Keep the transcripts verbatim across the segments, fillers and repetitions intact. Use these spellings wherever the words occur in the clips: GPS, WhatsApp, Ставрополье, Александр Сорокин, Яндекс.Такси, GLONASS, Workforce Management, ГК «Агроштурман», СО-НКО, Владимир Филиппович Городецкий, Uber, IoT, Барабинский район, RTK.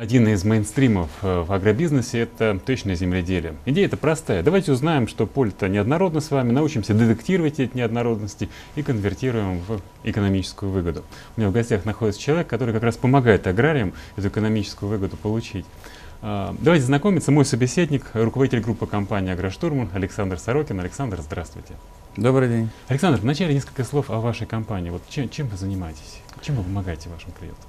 Один из мейнстримов в агробизнесе – это точное земледелие. Идея-то простая. Давайте узнаем, что поле-то неоднородно с вами, научимся детектировать эти неоднородности и конвертируем в экономическую выгоду. У меня в гостях находится человек, который как раз помогает аграриям эту экономическую выгоду получить. Давайте знакомиться. Мой собеседник, руководитель группы компании «Агроштурман» Александр Сорокин. Александр, здравствуйте. Добрый день. Александр, вначале несколько слов о вашей компании. Вот чем, чем вы занимаетесь? Чем вы помогаете вашим клиентам?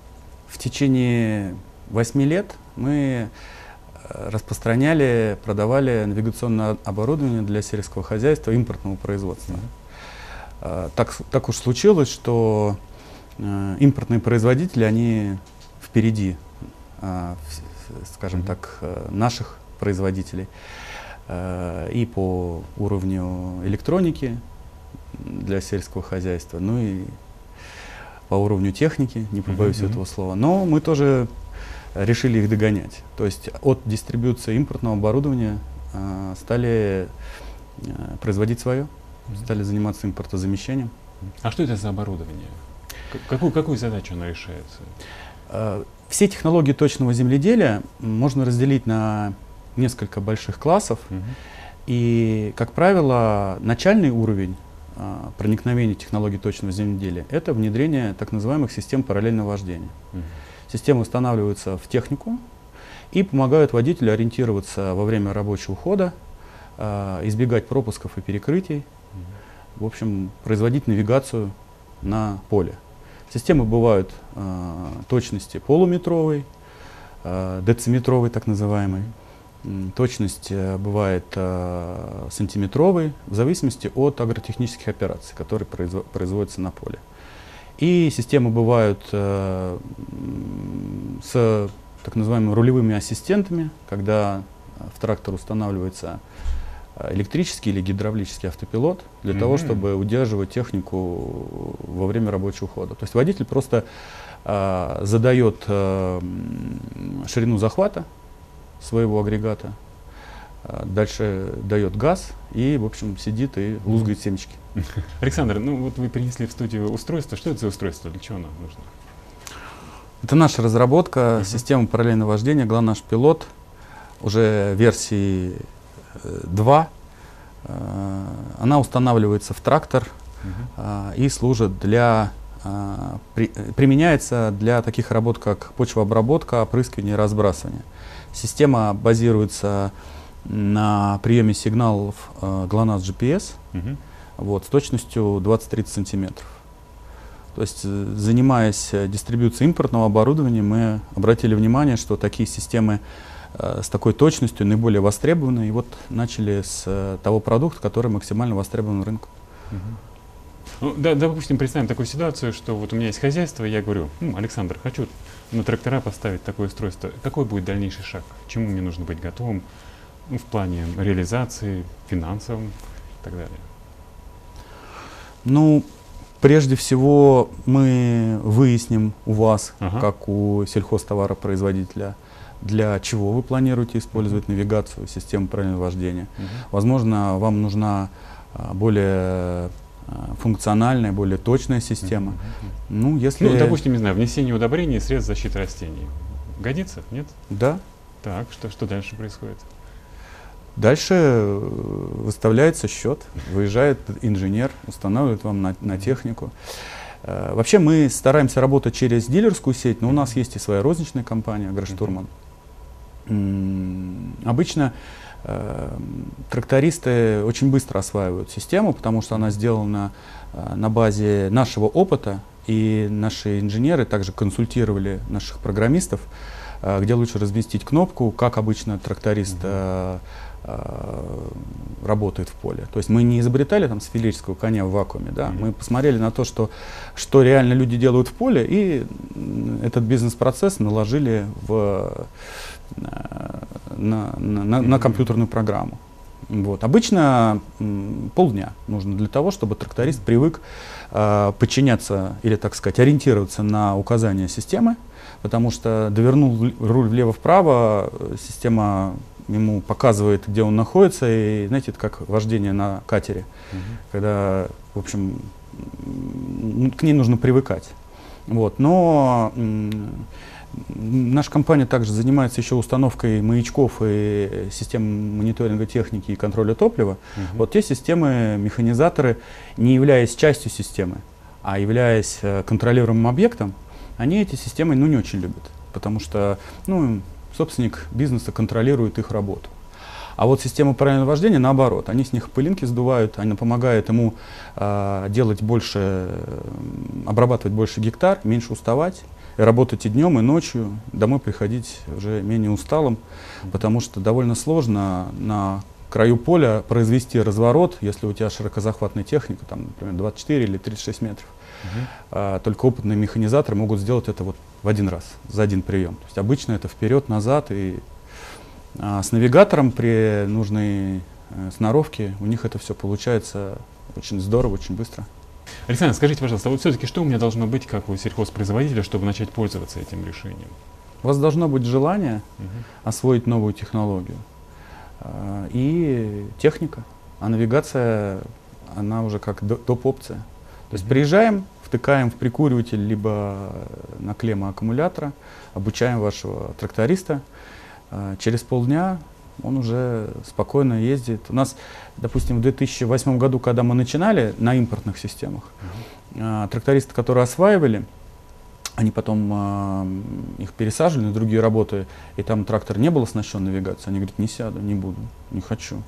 В течение восьми лет мы распространяли, продавали навигационное оборудование для сельского хозяйства, импортного производства. Mm-hmm. так, так уж случилось, что импортные производители, они впереди, скажем mm-hmm. так, наших производителей и по уровню электроники для сельского хозяйства, ну и по уровню техники, не побоюсь mm-hmm. этого слова. Но мы тоже решили их догонять. То есть от дистрибьюции импортного оборудования э, стали э, производить свое, mm-hmm. стали заниматься импортозамещением. А что это за оборудование? Какую, какую задачу оно решает? Э, все технологии точного земледелия можно разделить на несколько больших классов. Mm-hmm. И, как правило, начальный уровень э, проникновения технологий точного земледелия — это внедрение так называемых систем параллельного вождения. Mm-hmm. Системы устанавливаются в технику и помогают водителю ориентироваться во время рабочего хода, э, избегать пропусков и перекрытий, в общем, производить навигацию на поле. Системы бывают э, точности полуметровой, э, дециметровой так называемой, точность э, бывает э, сантиметровой, в зависимости от агротехнических операций, которые произво- производятся на поле. И системы бывают э, с так называемыми рулевыми ассистентами, когда в трактор устанавливается электрический или гидравлический автопилот для mm-hmm. того, чтобы удерживать технику во время рабочего хода. То есть водитель просто э, задает э, ширину захвата своего агрегата, э, дальше дает газ и, в общем, сидит и лузгает семечки. Александр, ну вот вы принесли в студию устройство. Что это за устройство? Для чего оно нужно? Это наша разработка, uh-huh. система параллельного вождения, GLONASS пилот, уже версии два. Она устанавливается в трактор uh-huh. и служит для, при, применяется для таких работ, как почвообработка, опрыскивание и разбрасывание. Система базируется на приеме сигналов GLONASS джи пи эс. Uh-huh. Вот, с точностью двадцать-тридцать сантиметров. То есть, занимаясь дистрибьюцией импортного оборудования, мы обратили внимание, что такие системы э, с такой точностью наиболее востребованы. И вот начали с э, того продукта, который максимально востребован рынку. Угу. Ну, да, допустим, представим такую ситуацию, что вот у меня есть хозяйство, и я говорю: «Ну, Александр, хочу на трактора поставить такое устройство». Какой будет дальнейший шаг? К чему мне нужно быть готовым, ну, в плане реализации, финансовым и так далее? Ну, прежде всего, мы выясним у вас, ага. как у сельхозтоваропроизводителя, для чего вы планируете использовать uh-huh. навигацию, систему правильного вождения. Uh-huh. Возможно, вам нужна более функциональная, более точная система. Uh-huh. Ну, если... ну, допустим, не знаю, внесение удобрений и средств защиты растений. Годится? Нет? Да. Так, что, что дальше происходит? Дальше выставляется счет, выезжает инженер, устанавливает вам на, на технику. Вообще мы стараемся работать через дилерскую сеть, но у нас есть и своя розничная компания «Агроштурман». Обычно э, трактористы очень быстро осваивают систему, потому что она сделана э, на базе нашего опыта, и наши инженеры также консультировали наших программистов, э, где лучше разместить кнопку, как обычно тракторист э, работает в поле. То есть мы не изобретали там сферического коня в вакууме, да? Mm-hmm. Мы посмотрели на то, что, что реально люди делают в поле, и этот бизнес-процесс наложили в, на, на, на, mm-hmm. на компьютерную программу. Вот. Обычно м, полдня нужно для того, чтобы тракторист привык э, подчиняться или, так сказать, ориентироваться на указания системы, потому что довернул руль влево-вправо, система ему показывает, где он находится, и, знаете, это как вождение на катере, угу. когда, в общем, к ней нужно привыкать. Вот. Но Наша компания также занимается еще установкой маячков и систем мониторинга техники и контроля топлива. Угу. Вот те системы, механизаторы, не являясь частью системы, а являясь контролируемым объектом, они эти системы ну, не очень любят, потому что ну, собственник бизнеса контролирует их работу. А вот система правильного вождения наоборот, они с них пылинки сдувают, она помогает ему э, делать больше, обрабатывать больше гектар, меньше уставать, работать и днем, и ночью, домой приходить уже менее усталым, потому что довольно сложно на краю поля произвести разворот, если у тебя широкозахватная техника, там, например, двадцать четыре или тридцать шесть метров. Угу. А, только опытные механизаторы могут сделать это вот в один раз, за один прием. То есть обычно это вперед-назад, и а, с навигатором при нужной э, сноровке у них это все получается очень здорово, очень быстро. Александр, скажите, пожалуйста, вот все-таки что у меня должно быть, как у сельхозпроизводителя, чтобы начать пользоваться этим решением? У вас должно быть желание угу. освоить новую технологию э, и техника, а навигация, она уже как доп-опция. То есть приезжаем, втыкаем в прикуриватель, либо на клемму аккумулятора, обучаем вашего тракториста. Через полдня он уже спокойно ездит. У нас, допустим, в две тысячи восьмом году, когда мы начинали на импортных системах, uh-huh. трактористы, которые осваивали, они потом их пересаживали на другие работы, и там трактор не был оснащен навигацией. Они говорят, не сяду, не буду, не хочу.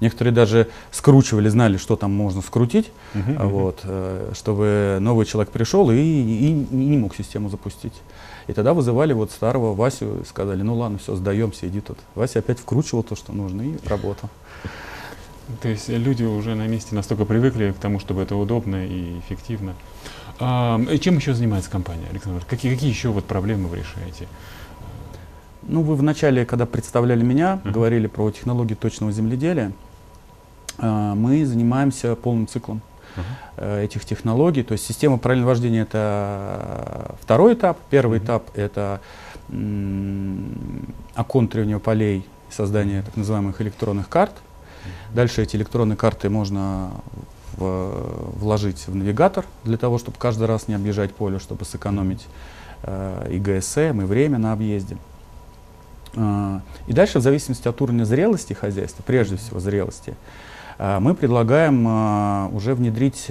Некоторые даже скручивали, знали, что там можно скрутить, uh-huh, вот, uh-huh. чтобы новый человек пришел и, и, и не мог систему запустить. И тогда вызывали вот старого Васю и сказали, ну ладно, все, сдаемся, иди тут. Вася опять вкручивал то, что нужно, и работал. То есть люди уже на месте настолько привыкли к тому, чтобы это удобно и эффективно. А, чем еще занимается компания, Александр? Какие, какие еще вот проблемы вы решаете? Ну, вы вначале, когда представляли меня, uh-huh. говорили про технологии точного земледелия. Мы занимаемся полным циклом uh-huh. этих технологий. То есть система правильного вождения — это второй этап. Первый uh-huh. этап — это оконтривание полей, создание так называемых электронных карт. Uh-huh. Дальше эти электронные карты можно в, вложить в навигатор, для того, чтобы каждый раз не объезжать поле, чтобы сэкономить э, и джи эс эм, и время на объезде. И дальше, в зависимости от уровня зрелости хозяйства, прежде всего зрелости, мы предлагаем уже внедрить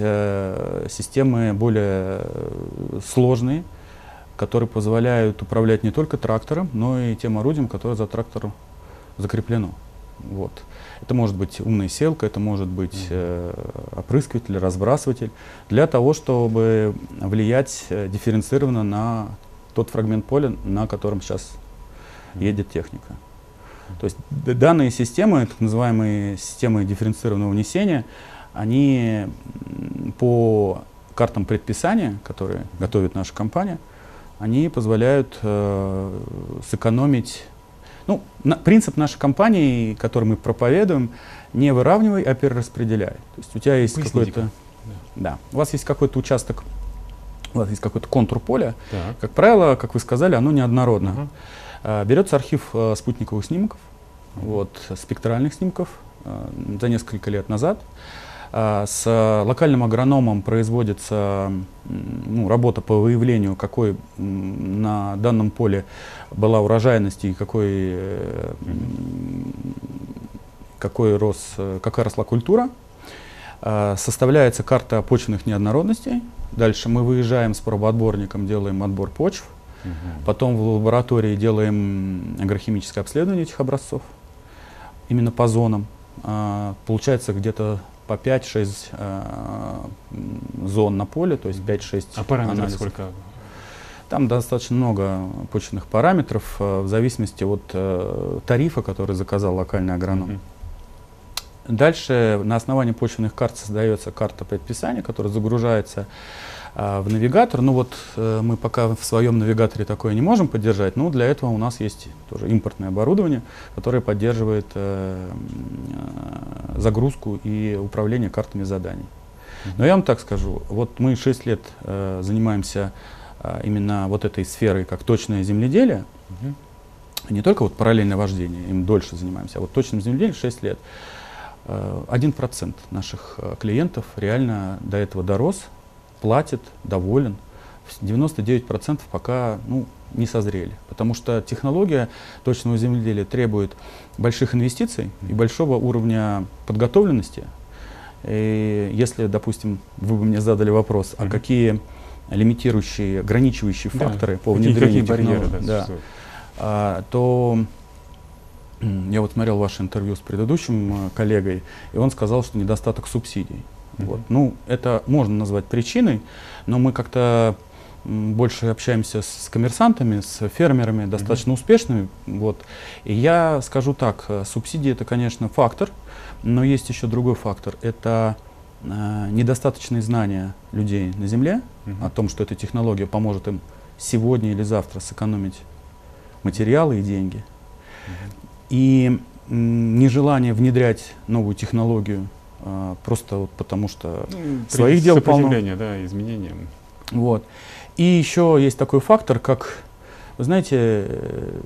системы более сложные, которые позволяют управлять не только трактором, но и тем орудием, которое за трактором закреплено. Вот. Это может быть умная селка, это может быть опрыскиватель, разбрасыватель, для того, чтобы влиять дифференцированно на тот фрагмент поля, на котором сейчас едет техника. То есть данные системы, так называемые системы дифференцированного внесения, они по картам предписания, которые готовит наша компания, они позволяют э, сэкономить. Ну, на, принцип нашей компании, который мы проповедуем, не выравнивай, а перераспределяй. То есть у тебя есть какой-то, да, у вас есть какой-то участок, у вас есть какой-то контур поля. Так. Как правило, как вы сказали, оно неоднородно. Угу. Берется архив э, спутниковых снимков, вот, спектральных снимков э, за несколько лет назад. Э, с э, локальным агрономом производится э, ну, работа по выявлению, какой э, на данном поле была урожайность и какой, э, какой рос, э, какая росла культура. Э, составляется карта почвенных неоднородностей. Дальше мы выезжаем с пробоотборником, делаем отбор почв. Потом в лаборатории делаем агрохимическое обследование этих образцов, именно по зонам. А, получается где-то по пять-шесть а, зон на поле, то есть пять-шесть. А параметров анализов. Сколько? Там достаточно много почвенных параметров, а, в зависимости от а, тарифа, который заказал локальный агроном. Uh-huh. Дальше на основании почвенных карт создается карта предписания, которая загружается в навигатор. Ну вот э, мы пока в своем навигаторе такое не можем поддержать, но для этого у нас есть тоже импортное оборудование, которое поддерживает э, э, загрузку и управление картами заданий. Mm-hmm. Но я вам так скажу, вот мы шесть лет э, занимаемся э, именно вот этой сферой, как точное земледелие, mm-hmm. не только вот параллельное вождение, им дольше занимаемся, а вот точным земледелием шесть лет. Э, один процент наших клиентов реально до этого дорос, платит, доволен, девяносто девять процентов пока ну, не созрели. Потому что технология точного земледелия требует больших инвестиций и большого уровня подготовленности. И если, допустим, вы бы мне задали вопрос, а какие лимитирующие, ограничивающие факторы, да, по внедрению барьеры, да, да, то я вот смотрел ваше интервью с предыдущим коллегой, и он сказал, что недостаток субсидий. Mm-hmm. Вот. Ну, это можно назвать причиной, но мы как-то больше общаемся с коммерсантами, с фермерами, достаточно mm-hmm. успешными. Вот. И я скажу так, субсидии — это, конечно, фактор, но есть еще другой фактор. Это э, недостаточные знания людей на земле mm-hmm. о том, что эта технология поможет им сегодня или завтра сэкономить материалы и деньги. Mm-hmm. И м, нежелание внедрять новую технологию а, просто вот потому, что ну, своих дел полно. Да, изменениям. Вот. И еще есть такой фактор, как, вы знаете, э,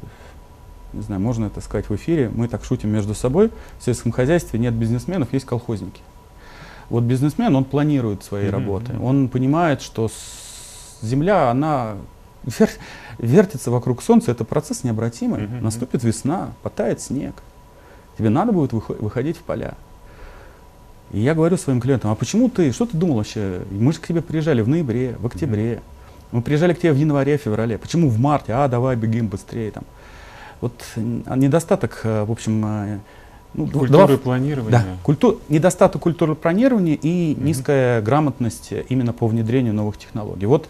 не знаю, можно это сказать в эфире, мы так шутим между собой, в сельском хозяйстве нет бизнесменов, есть колхозники. Вот бизнесмен, он планирует свои mm-hmm. работы, он понимает, что с, земля, она... Вер, вертится вокруг солнца, это процесс необратимый. Mm-hmm. Наступит весна, потает снег. Тебе надо будет выходить в поля. И я говорю своим клиентам, а почему ты, что ты думал вообще? Мы же к тебе приезжали в ноябре, в октябре. Mm-hmm. Мы приезжали к тебе в январе, феврале. Почему в марте? А, давай, бегим быстрее. Там. Вот недостаток, в общем... Ну, культуры планирования. Да, культу, недостаток культуры планирования и mm-hmm. низкая грамотность именно по внедрению новых технологий. Вот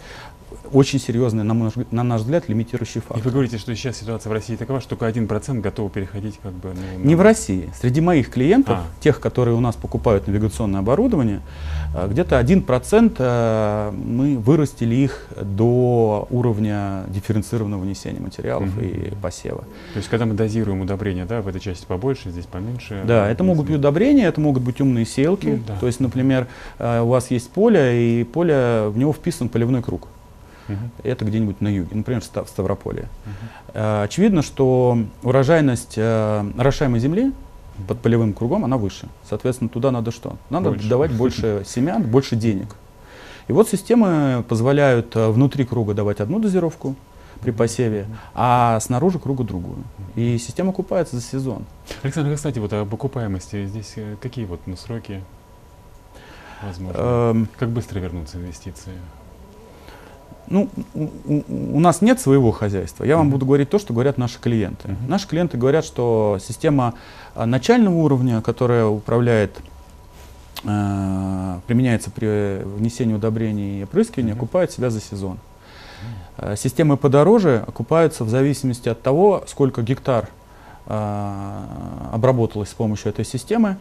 очень серьезный, на, на наш взгляд, лимитирующий фактор. И вы говорите, что сейчас ситуация в России такова, что только один процент готовы переходить как бы... На, на... Не в России. Среди моих клиентов, а. тех, которые у нас покупают навигационное оборудование, где-то один процент мы вырастили их до уровня дифференцированного внесения материалов mm-hmm. и посева. То есть, когда мы дозируем удобрения, да, в этой части побольше, здесь поменьше? Да, это могут быть удобрения, это могут быть умные сеялки. Mm, да. То есть, например, у вас есть поле, и поле, в него вписан поливной круг. Uh-huh. Это где-нибудь на юге, например, в Ставрополье. Uh-huh. Очевидно, что урожайность э, орошаемой земли uh-huh. под полевым кругом, она выше. Соответственно, туда надо что? Надо больше. давать больше семян, больше денег. И вот системы позволяют внутри круга давать одну дозировку при посеве, uh-huh. а снаружи круга другую. Uh-huh. И система купается за сезон. Александр, кстати, вот об окупаемости здесь какие вот ну, сроки возможно? Uh-huh. Как быстро вернутся инвестиции? Ну, у, у нас нет своего хозяйства. Я вам mm-hmm. буду говорить то, что говорят наши клиенты. Mm-hmm. Наши клиенты говорят, что система начального уровня, которая управляет, э, применяется при внесении удобрений и опрыскивания, mm-hmm. окупает себя за сезон. Mm-hmm. Системы подороже окупаются в зависимости от того, сколько гектар э, обработалось с помощью этой системы,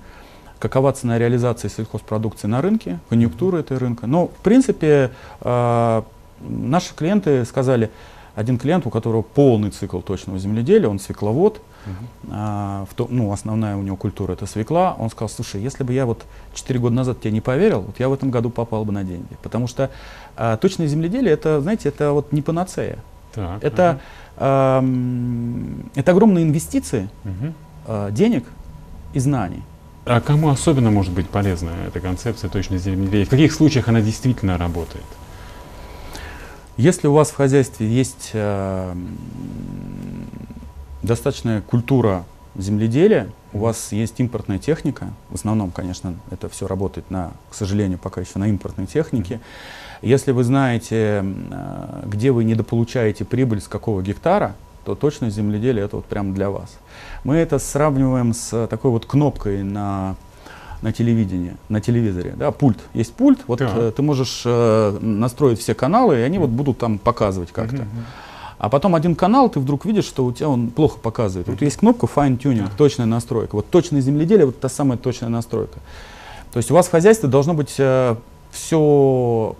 какова цена реализации сельхозпродукции на рынке, конъюнктура mm-hmm. этого рынка. Но, в принципе, э, наши клиенты сказали, один клиент, у которого полный цикл точного земледелия, он свекловод, uh-huh. а, в то, ну, основная у него культура — это свекла, он сказал, слушай, если бы я вот четыре года назад тебе не поверил, вот я в этом году попал бы на деньги. Потому что а, точное земледелие, это, знаете, это вот не панацея. Так, это, uh-huh. а, это огромные инвестиции uh-huh. а, денег и знаний. А кому особенно может быть полезна эта концепция точного земледелия? В каких случаях она действительно работает? Если у вас в хозяйстве есть э, достаточная культура земледелия, у вас есть импортная техника, в основном, конечно, это все работает, на, к сожалению, пока еще на импортной технике. Если вы знаете, э, где вы недополучаете прибыль с какого гектара, то точное земледелие — это вот прямо для вас. Мы это сравниваем с такой вот кнопкой на... на телевидении, на телевизоре, да, пульт. Есть пульт, вот да. э, ты можешь э, настроить все каналы, и они вот будут там показывать как-то. Uh-huh. А потом один канал, ты вдруг видишь, что у тебя он плохо показывает. Uh-huh. Вот есть кнопка fine-tuning, uh-huh. точная настройка. Вот точное земледелие, вот та самая точная настройка. То есть у вас в хозяйстве должно быть э, все...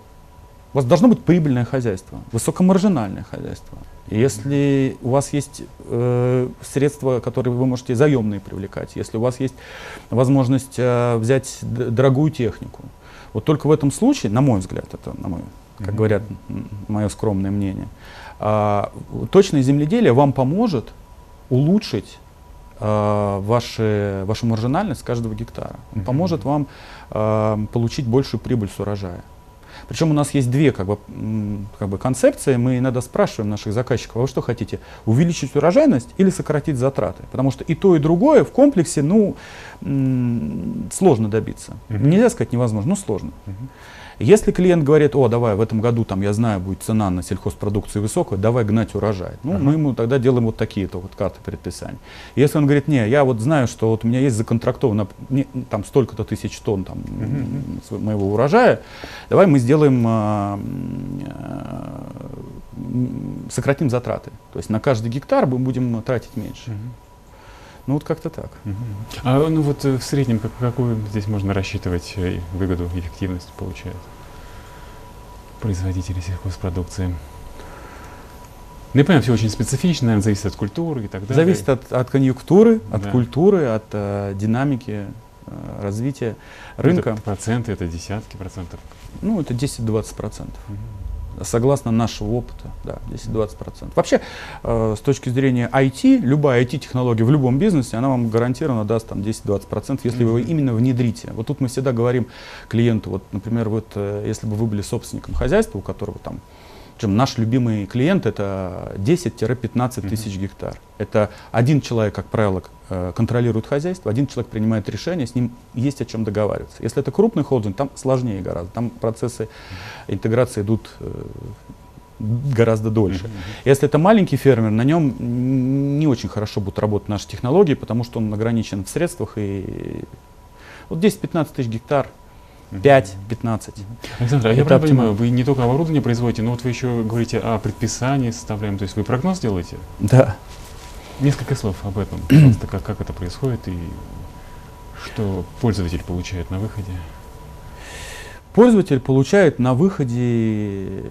У вас должно быть прибыльное хозяйство, высокомаржинальное хозяйство. И если у вас есть э, средства, которые вы можете заемные привлекать, если у вас есть возможность э, взять дорогую технику, вот только в этом случае, на мой взгляд, это, на мой, как mm-hmm. говорят, мое скромное мнение, э, точное земледелие вам поможет улучшить э, ваши, вашу маржинальность каждого гектара. Он mm-hmm. поможет вам э, получить большую прибыль с урожая. Причем у нас есть две как бы, как бы концепции. Мы иногда спрашиваем наших заказчиков, а вы что хотите, увеличить урожайность или сократить затраты? Потому что и то, и другое в комплексе, ну, сложно добиться. Угу. Нельзя сказать невозможно, но сложно. Угу. Если клиент говорит, о, давай в этом году, там, я знаю, будет цена на сельхозпродукцию высокая, давай гнать урожай. Ну, ага. мы ему тогда делаем вот такие-то вот карты предписания. Если он говорит, не, я вот знаю, что вот у меня есть законтрактовано не, там столько-то тысяч тонн там, угу. моего урожая, давай мы сделаем, а, а, сократим затраты. То есть на каждый гектар мы будем тратить меньше. Угу. Ну вот как-то так. Uh-huh. А ну вот в среднем как, какую здесь можно рассчитывать выгоду, эффективность получают производители сельхозпродукции? Ну, я понимаю, все очень специфично, наверное, зависит от культуры и так далее. Зависит от, от конъюнктуры, от да. культуры, от э, динамики э, развития рынка. Это проценты, это десятки процентов? Ну, это десять-двадцать процентов. Uh-huh. Согласно нашего опыта, да, десять-двадцать процентов. Вообще, э, с точки зрения ай ти, любая ай ти-технология в любом бизнесе, она вам гарантированно даст там десять-двадцать процентов, если mm-hmm. вы именно внедрите. Вот тут мы всегда говорим клиенту, вот, например, вот, э, если бы вы были собственником хозяйства, у которого там, причем наш любимый клиент, это десять-пятнадцать тысяч mm-hmm. гектар. Это один человек, как правило, контролирует хозяйство, один человек принимает решение, с ним есть о чем договариваться. Если это крупный холдинг, там сложнее гораздо, там процессы интеграции идут гораздо дольше. Mm-hmm. Если это маленький фермер, на нем не очень хорошо будут работать наши технологии, потому что он ограничен в средствах. И вот десять-пятнадцать тысяч гектар, пять-пятнадцать. Александр, а я правильно понимаю, вы не только оборудование производите, но вот вы еще говорите о предписании составляем, то есть вы прогноз делаете? Да. Несколько слов об этом, пожалуйста, как, как это происходит и что пользователь получает на выходе? Пользователь получает на выходе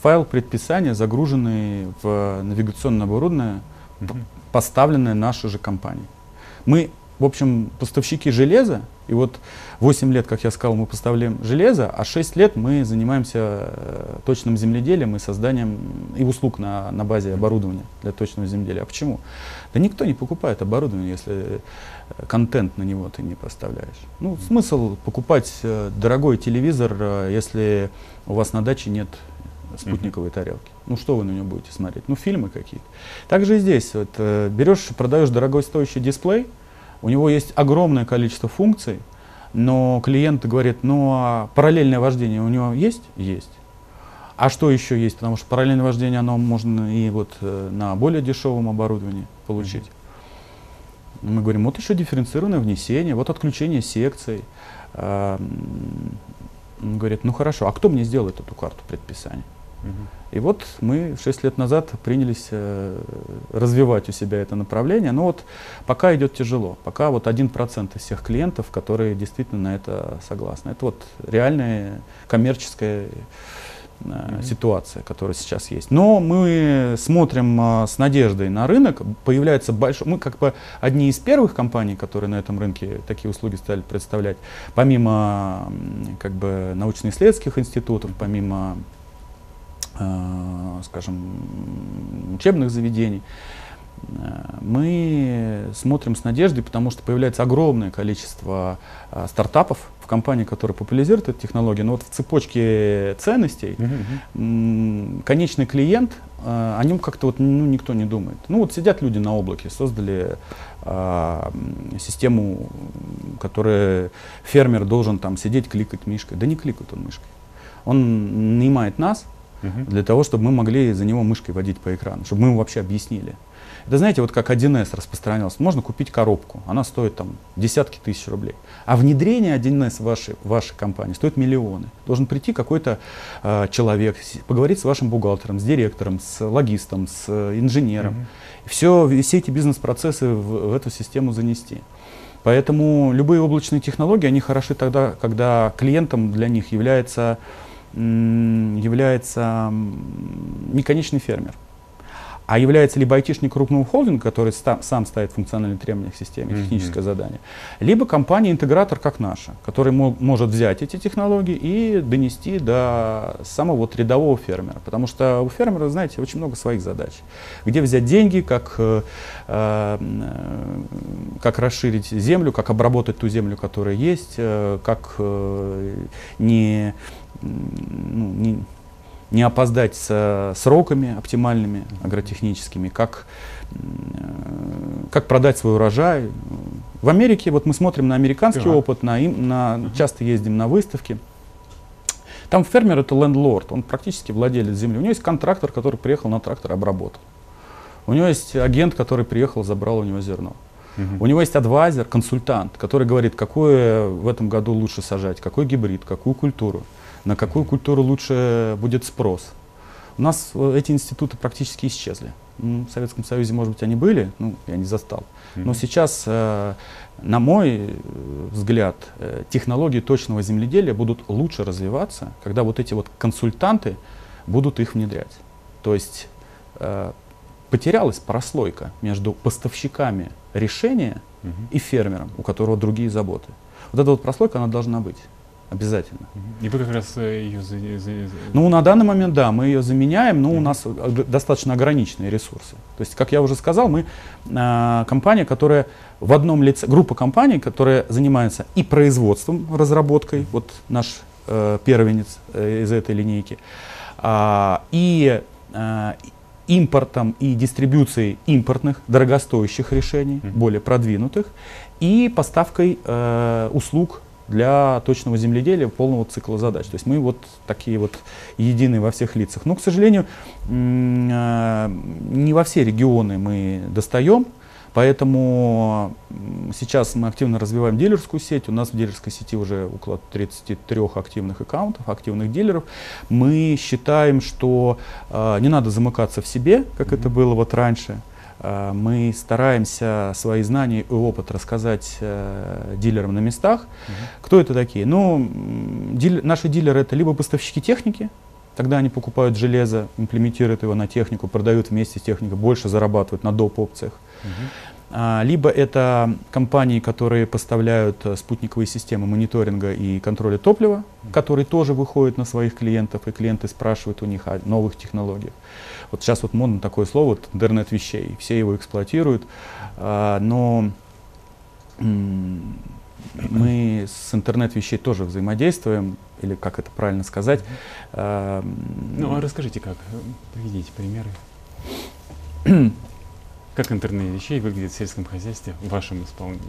файл предписания, загруженный в навигационное оборудование, угу. поставленное нашей же компанией. Мы, в общем, поставщики железа, и вот восемь лет, как я сказал, мы поставляем железо, а шесть лет мы занимаемся точным земледелием и созданием и услуг на, на базе оборудования для точного земледелия. А почему? Да никто не покупает оборудование, если контент на него ты не поставляешь. Ну, смысл покупать дорогой телевизор, если у вас на даче нет спутниковой тарелки. Ну, что вы на него будете смотреть? Ну, фильмы какие-то. Также и здесь. Вот, берешь, продаешь дорогостоящий дисплей, у него есть огромное количество функций, но клиент говорит, ну а параллельное вождение у него есть? Есть. А что еще есть? Потому что параллельное вождение, оно можно и вот на более дешевом оборудовании получить. Mm-hmm. Мы говорим, вот еще дифференцированное внесение, вот отключение секций. Он говорит, ну хорошо, а кто мне сделает эту карту предписания? И вот мы шесть лет назад принялись э, развивать у себя это направление, но вот пока идет тяжело, пока вот один процент из всех клиентов, которые действительно на это согласны. Это вот реальная коммерческая э, mm-hmm. ситуация, которая сейчас есть. Но мы смотрим э, с надеждой на рынок, появляется большой, мы как бы одни из первых компаний, которые на этом рынке такие услуги стали представлять, помимо как бы научно-исследовательских институтов, помимо скажем, учебных заведений, мы смотрим с надеждой, потому что появляется огромное количество стартапов в компании, которые популяризируют эту технологию. Но вот в цепочке ценностей mm-hmm. конечный клиент, о нем как-то вот, ну, никто не думает. Ну вот сидят люди на облаке, создали а, систему, которая фермер должен там сидеть, кликать мышкой. Да не кликает он мышкой. Он нанимает нас, для того, чтобы мы могли за него мышкой водить по экрану, чтобы мы ему вообще объяснили. Это, знаете, вот как один эс распространялся, можно купить коробку, она стоит там десятки тысяч рублей. А внедрение один эс в вашей, вашей компании стоит миллионы. Должен прийти какой-то э, человек, поговорить с вашим бухгалтером, с директором, с логистом, с э, инженером. Mm-hmm. Все, все эти бизнес-процессы в, в эту систему занести. Поэтому любые облачные технологии, они хороши тогда, когда клиентом для них является... является не конечный фермер, а является либо айтишник крупного холдинга, который ста- сам ставит функциональные требования к системе, mm-hmm. техническое задание, либо компания-интегратор, как наша, который мо- может взять эти технологии и донести до самого вот рядового фермера. Потому что у фермера, знаете, очень много своих задач. Где взять деньги, как, э, э, как расширить землю, как обработать ту землю, которая есть, э, как э, не... ну, не, не опоздать с сроками оптимальными агротехническими, как, как продать свой урожай. В Америке, вот мы смотрим на американский yeah. опыт, на, на, uh-huh. часто ездим на выставки. Там фермер — это лендлорд, он практически владелец земли. У него есть контрактор, который приехал на трактор, обработал. У него есть агент, который приехал, забрал у него зерно. Uh-huh. У него есть адвайзер, консультант, который говорит, какое в этом году лучше сажать, какой гибрид, какую культуру, на какую культуру лучше будет спрос. У нас эти институты практически исчезли. В Советском Союзе, может быть, они были, ну, я не застал. Но сейчас, на мой взгляд, технологии точного земледелия будут лучше развиваться, когда вот эти вот консультанты будут их внедрять. То есть потерялась прослойка между поставщиками решения и фермером, у которого другие заботы. Вот эта вот прослойка, она должна быть. Обязательно. И вы как раз ее заменяете? Ну, на данный момент, да, мы ее заменяем, но mm-hmm. у нас достаточно ограниченные ресурсы. То есть, как я уже сказал, мы э, компания, которая в одном лице, группа компаний, которая занимается и производством, разработкой, mm-hmm. вот наш э, первенец э, из этой линейки, э, и э, импортом и дистрибьюцией импортных, дорогостоящих решений, mm-hmm. более продвинутых, и поставкой э, услуг для точного земледелия, полного цикла задач. То есть мы вот такие вот едины во всех лицах. Но, к сожалению, не во все регионы мы достаем, поэтому сейчас мы активно развиваем дилерскую сеть. У нас в дилерской сети уже около тридцати трёх активных аккаунтов, активных дилеров. Мы считаем, что не надо замыкаться в себе, как Mm-hmm. это было вот раньше. Мы стараемся свои знания и опыт рассказать э, дилерам на местах. Uh-huh. Кто это такие? Ну, дилер, наши дилеры — это либо поставщики техники, тогда они покупают железо, имплементируют его на технику, продают вместе с техникой, больше зарабатывают на доп. Опциях. Uh-huh. а, либо это компании, которые поставляют спутниковые системы мониторинга и контроля топлива, uh-huh. которые тоже выходят на своих клиентов, и клиенты спрашивают у них о новых технологиях. Вот сейчас вот модно такое слово, вот, интернет вещей, все его эксплуатируют, а, но мы с интернет вещей тоже взаимодействуем, или как это правильно сказать. А, ну а расскажите как, приведите примеры, как интернет вещей выглядит в сельском хозяйстве в вашем исполнении.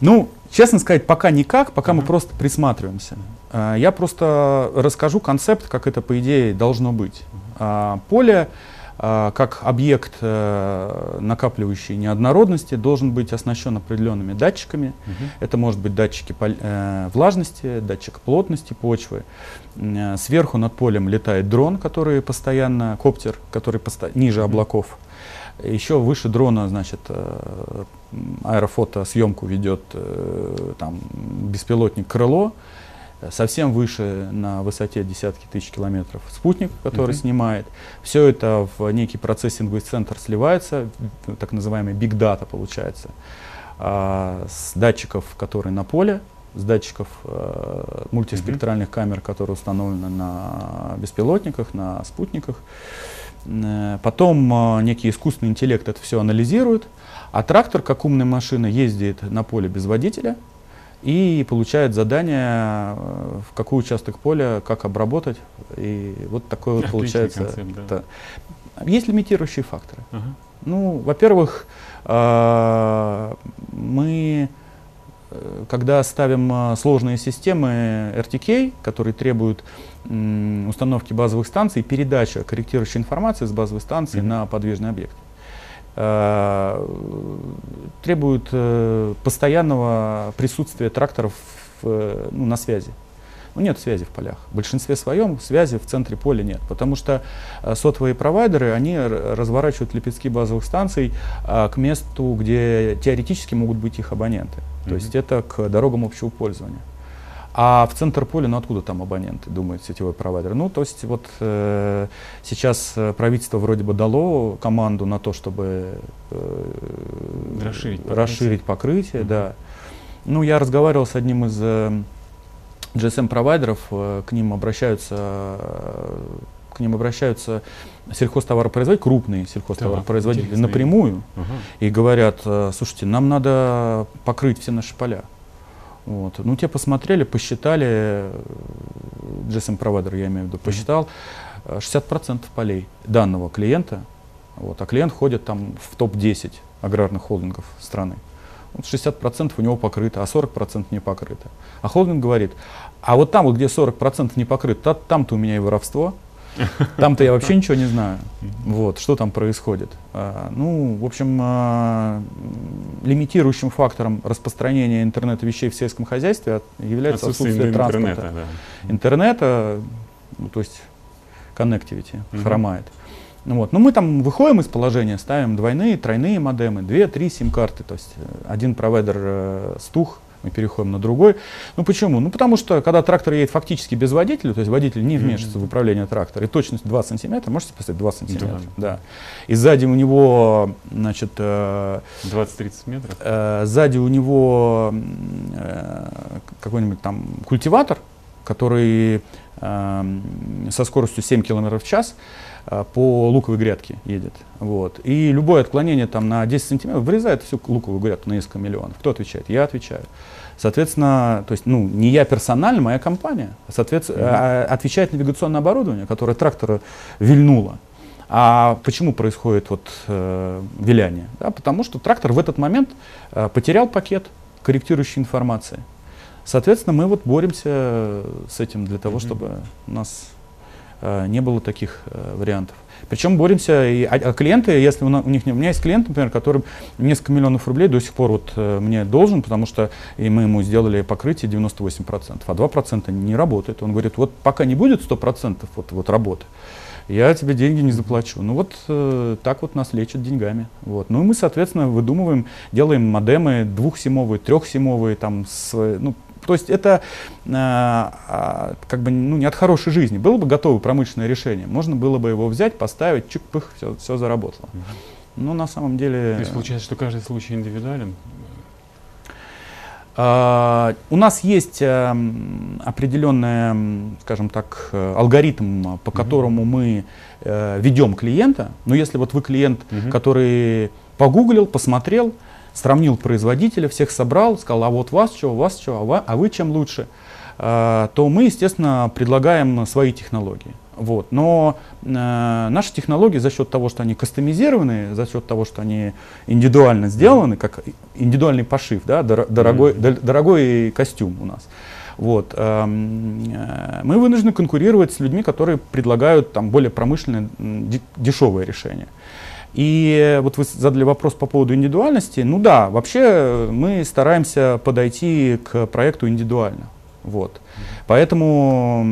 Ну, честно сказать, пока никак, пока мы просто присматриваемся. Я просто расскажу концепт, как это, по идее, должно быть. Поле, как объект, накапливающий неоднородности, должен быть оснащен определенными датчиками. Это может быть датчики влажности, датчик плотности почвы. Сверху над полем летает дрон, который постоянно, коптер, который посто... ниже облаков. Еще выше дрона, значит, аэрофотосъемку ведет там беспилотник «Крыло». Совсем выше, на высоте десятки тысяч километров, спутник, который uh-huh. снимает. Все это в некий процессинговый центр сливается, так называемый big data получается, с датчиков, которые на поле, с датчиков э, мультиспектральных uh-huh. камер, которые установлены на беспилотниках, на спутниках. Потом некий искусственный интеллект это все анализирует, а трактор, как умная машина, ездит на поле без водителя и получает задание, в какой участок поля, как обработать. И вот такой вот получается. Отличный концепт, да. Есть лимитирующие факторы. Ага. Ну, во-первых, мы, когда ставим сложные системы эр ти кей, которые требуют установки базовых станций, передача корректирующей информации с базовой станции mm-hmm. на подвижный объект, требует постоянного присутствия тракторов в, ну, на связи. Ну, нет связи в полях. В большинстве своем связи в центре поля нет, потому что сотовые провайдеры, они разворачивают лепестки базовых станций а, к месту, где теоретически могут быть их абоненты. Mm-hmm. То есть это к дорогам общего пользования. А в центр поля, ну откуда там абоненты, думает сетевой провайдер. Ну, то есть вот э, сейчас правительство вроде бы дало команду на то, чтобы э, расширить покрытие. Расширить покрытие, mm-hmm. да. Ну, я разговаривал с одним из э, джи эс эм-провайдеров, э, к ним обращаются... Э, к ним обращаются сельхозтоваропроизводители, крупные сельхозтоваропроизводители, да, напрямую, uh-huh. и говорят, слушайте, нам надо покрыть все наши поля. Вот. Ну, те посмотрели, посчитали, джи эс эм-провайдер, я имею в виду, посчитал шестьдесят процентов полей данного клиента, вот, а клиент ходит там в топ десять аграрных холдингов страны. шестьдесят процентов у него покрыто, а сорок процентов не покрыто. А холдинг говорит, а вот там, вот, где сорок процентов не покрыто, там-то у меня и воровство, там-то я вообще ничего не знаю, вот, что там происходит. А, ну, в общем, а, лимитирующим фактором распространения интернета вещей в сельском хозяйстве является отсутствие, отсутствие транспорта. Интернета, да. интернета ну, то есть коннективити, угу. хромает. Вот. Но мы там выходим из положения, ставим двойные, тройные модемы, две-три сим-карты, то есть один провайдер э, стух, мы переходим на другой. Ну почему? Ну потому что когда трактор едет фактически без водителя, то есть водитель не вмешивается в управление трактора, и точность два сантиметра, можете поставить два сантиметра, да. да. И сзади у него, значит, э, двадцать-тридцать метров, э, сзади у него э, какой-нибудь там культиватор, который э, со скоростью семь километров в час э, по луковой грядке едет. Вот. И любое отклонение там, на десять сантиметров вырезает всю луковую грядку на несколько миллионов. Кто отвечает? Я отвечаю. Соответственно, то есть, ну, не я персонально, моя компания. Соответственно, mm-hmm. отвечает навигационное оборудование, которое трактора вильнуло. А почему происходит вот, э, виляние? Да, потому что трактор в этот момент э, потерял пакет корректирующей информации. Соответственно, мы вот боремся с этим для того, чтобы у нас э, не было таких э, вариантов. Причем боремся, и, а, а клиенты, если у, на, у них не, у меня есть клиент, например, который несколько миллионов рублей до сих пор вот, э, мне должен, потому что и мы ему сделали покрытие девяносто восемь процентов, а два процента не работает. Он говорит, вот пока не будет сто процентов вот, вот работы, я тебе деньги не заплачу. Ну вот э, так вот нас лечат деньгами. Вот. Ну и мы, соответственно, выдумываем, делаем модемы двухсимовые, трехсимовые, там, с, ну, то есть это э, как бы, ну, не от хорошей жизни. Было бы готовое промышленное решение, можно было бы его взять, поставить, чик-пых, все, все заработало. Mm-hmm. Но на самом деле… То есть получается, что каждый случай индивидуален? Э, у нас есть э, определенный, скажем так, алгоритм, по которому mm-hmm. мы э, ведем клиента. Но если вот вы клиент, mm-hmm. который погуглил, посмотрел, сравнил производителя, всех собрал, сказал, а вот вас что, вас что, а вы чем лучше, то мы, естественно, предлагаем свои технологии. Вот. Но наши технологии за счет того, что они кастомизированы, за счет того, что они индивидуально сделаны, как индивидуальный пошив, да, дорогой, дорогой костюм у нас. Вот. Мы вынуждены конкурировать с людьми, которые предлагают там, более промышленные, дешевые решения. И вот вы задали вопрос по поводу индивидуальности. Ну да, вообще мы стараемся подойти к проекту индивидуально. Вот. Mm-hmm. Поэтому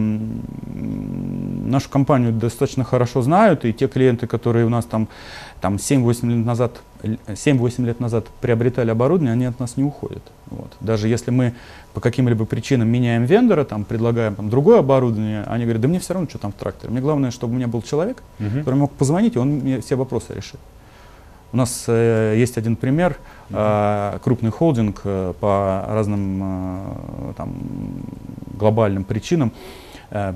нашу компанию достаточно хорошо знают, и те клиенты, которые у нас там, там семь-восемь лет назад приобретали оборудование, они от нас не уходят. Вот. Даже если мы по каким-либо причинам меняем вендора, там, предлагаем там, другое оборудование, они говорят, да мне все равно, что там в тракторе. Мне главное, чтобы у меня был человек, mm-hmm. который мог позвонить, и он мне все вопросы решит. У нас э, есть один пример, э, крупный холдинг э, по разным э, там, глобальным причинам э,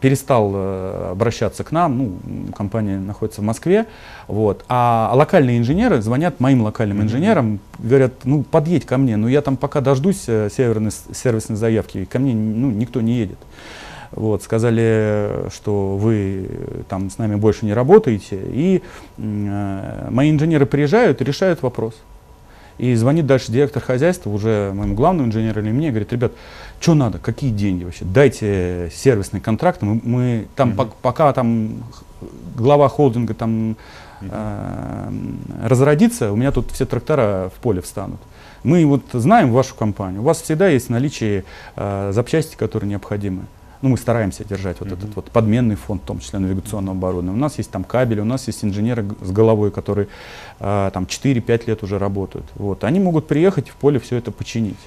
перестал э, обращаться к нам, ну, компания находится в Москве, вот, а локальные инженеры звонят моим локальным инженерам, говорят, ну подъедь ко мне, ну я там пока дождусь э, северной сервисной заявки, ко мне ну, никто не едет. Вот, сказали, что вы там с нами больше не работаете, и э, мои инженеры приезжают и решают вопрос. И звонит дальше директор хозяйства, уже моему главному инженеру или мне, говорит, ребят, что надо, какие деньги вообще, дайте сервисный контракт, мы, мы там, mm-hmm. по, пока там глава холдинга там э, разродится, у меня тут все трактора в поле встанут. Мы вот знаем вашу компанию, у вас всегда есть в наличии э, запчасти, которые необходимы. Ну, мы стараемся держать вот [S2] Mm-hmm. [S1] Этот вот подменный фонд, в том числе навигационного оборудования. У нас есть там кабель, у нас есть инженеры с головой, которые э, там четыре-пять лет уже работают. Вот. Они могут приехать и в поле все это починить.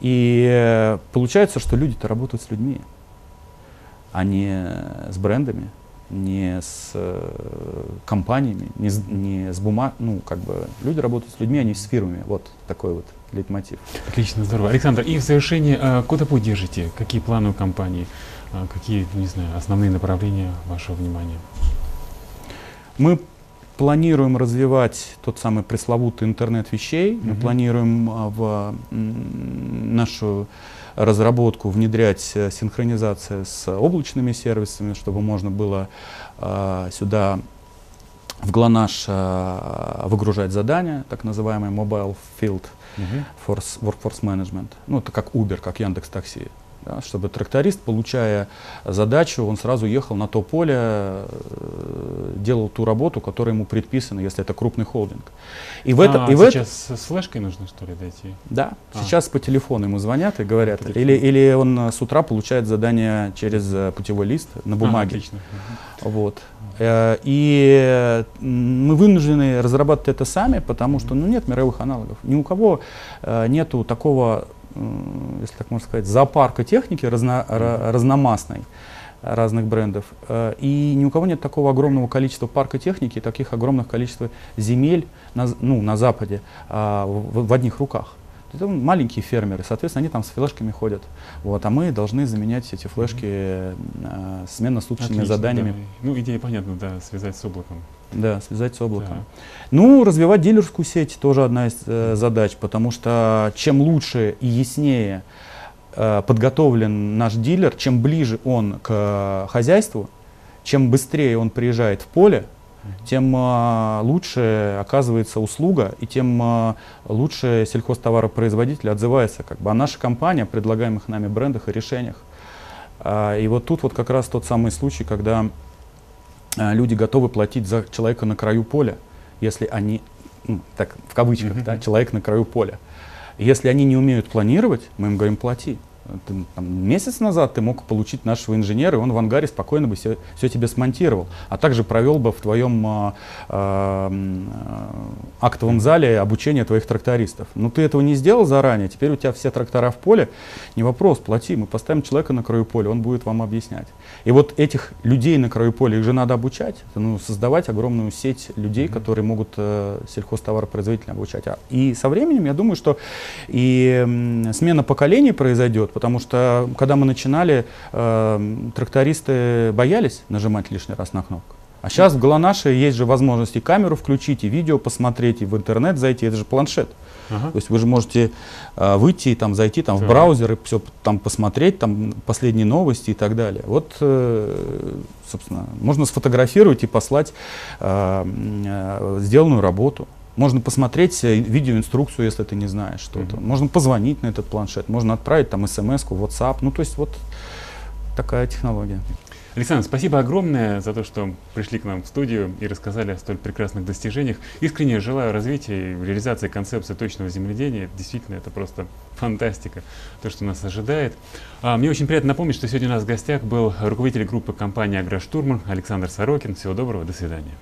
И э, получается, что люди-то работают с людьми, а не с брендами, не с э, компаниями, не с, не с бумаг... Ну, как бы люди работают с людьми, а не с фирмами. Вот такой вот лейтмотив. Отлично, здорово. Александр, и в завершении, э, куда путь держите? Какие планы у компании? Э, какие, не знаю, основные направления вашего внимания? Мы планируем развивать тот самый пресловутый интернет вещей. Mm-hmm. Мы планируем э, в э, нашу разработку, внедрять синхронизацию с облачными сервисами, чтобы можно было э, сюда в GLONASS э, выгружать задания, так называемый Mobile Field uh-huh. force, Workforce Management, ну это как Uber, как Яндекс.Такси. Да, чтобы тракторист, получая задачу, он сразу ехал на то поле, делал ту работу, которая ему предписана, если это крупный холдинг. И в а, это, и сейчас это... с флешкой нужно, что ли, дойти? Да, а. сейчас по телефону ему звонят и говорят. А, или, или он с утра получает задание через путевой лист на бумаге. А, вот. а. И мы вынуждены разрабатывать это сами, потому что ну, нет мировых аналогов. Ни у кого нету такого... если так можно сказать, зоопарка техники разно, разномастной, разных брендов. И ни у кого нет такого огромного количества парка техники, таких огромных количества земель на, ну, на Западе в, в одних руках. Это маленькие фермеры, соответственно, они там с флешками ходят. Вот, а мы должны заменять эти флешки mm-hmm. сменно-суточными заданиями. Да. Ну, идея понятна, да, связать с облаком. Да, связать с облаком. Да. Ну, развивать дилерскую сеть тоже одна из э, задач, потому что чем лучше и яснее э, подготовлен наш дилер, чем ближе он к э, хозяйству, чем быстрее он приезжает в поле, тем э, лучше оказывается услуга и тем э, лучше сельхозтоваропроизводитель отзывается как бы, о нашей компании, о предлагаемых нами брендах и решениях. Э, и вот тут вот как раз тот самый случай, когда э, люди готовы платить за человека на краю поля, если они, ну, так в кавычках, mm-hmm. да, человек на краю поля. Если они не умеют планировать, мы им говорим плати. Ты, там, месяц назад ты мог получить нашего инженера, и он в ангаре спокойно бы все, все тебе смонтировал, а также провел бы в твоем э, э, актовом зале обучение твоих трактористов. Но ты этого не сделал заранее, теперь у тебя все трактора в поле, не вопрос, плати, мы поставим человека на краю поля, он будет вам объяснять. И вот этих людей на краю поля, их же надо обучать, ну, создавать огромную сеть людей, mm-hmm. которые могут э, сельхозтоваропроизводителя обучать. И со временем, я думаю, что и э, смена поколений произойдет, потому что, когда мы начинали, э, трактористы боялись нажимать лишний раз на кнопку. А сейчас в GLONASS есть же возможность и камеру включить, и видео посмотреть, и в интернет зайти, это же планшет. Ага. То есть вы же можете э, выйти и там, зайти там, да. в браузер и все там, посмотреть, там, последние новости и так далее. Вот, э, собственно, можно сфотографировать и послать э, э, сделанную работу. Можно посмотреть видеоинструкцию, если ты не знаешь что-то. Mm-hmm. Можно позвонить на этот планшет, можно отправить там смс-ку, WhatsApp. Ну, то есть вот такая технология. Александр, спасибо огромное за то, что пришли к нам в студию и рассказали о столь прекрасных достижениях. Искренне желаю развития и реализации концепции точного земледения. Действительно, это просто фантастика, то, что нас ожидает. А, мне очень приятно напомнить, что сегодня у нас в гостях был руководитель группы компании «Агроштурман» Александр Сорокин. Всего доброго, до свидания.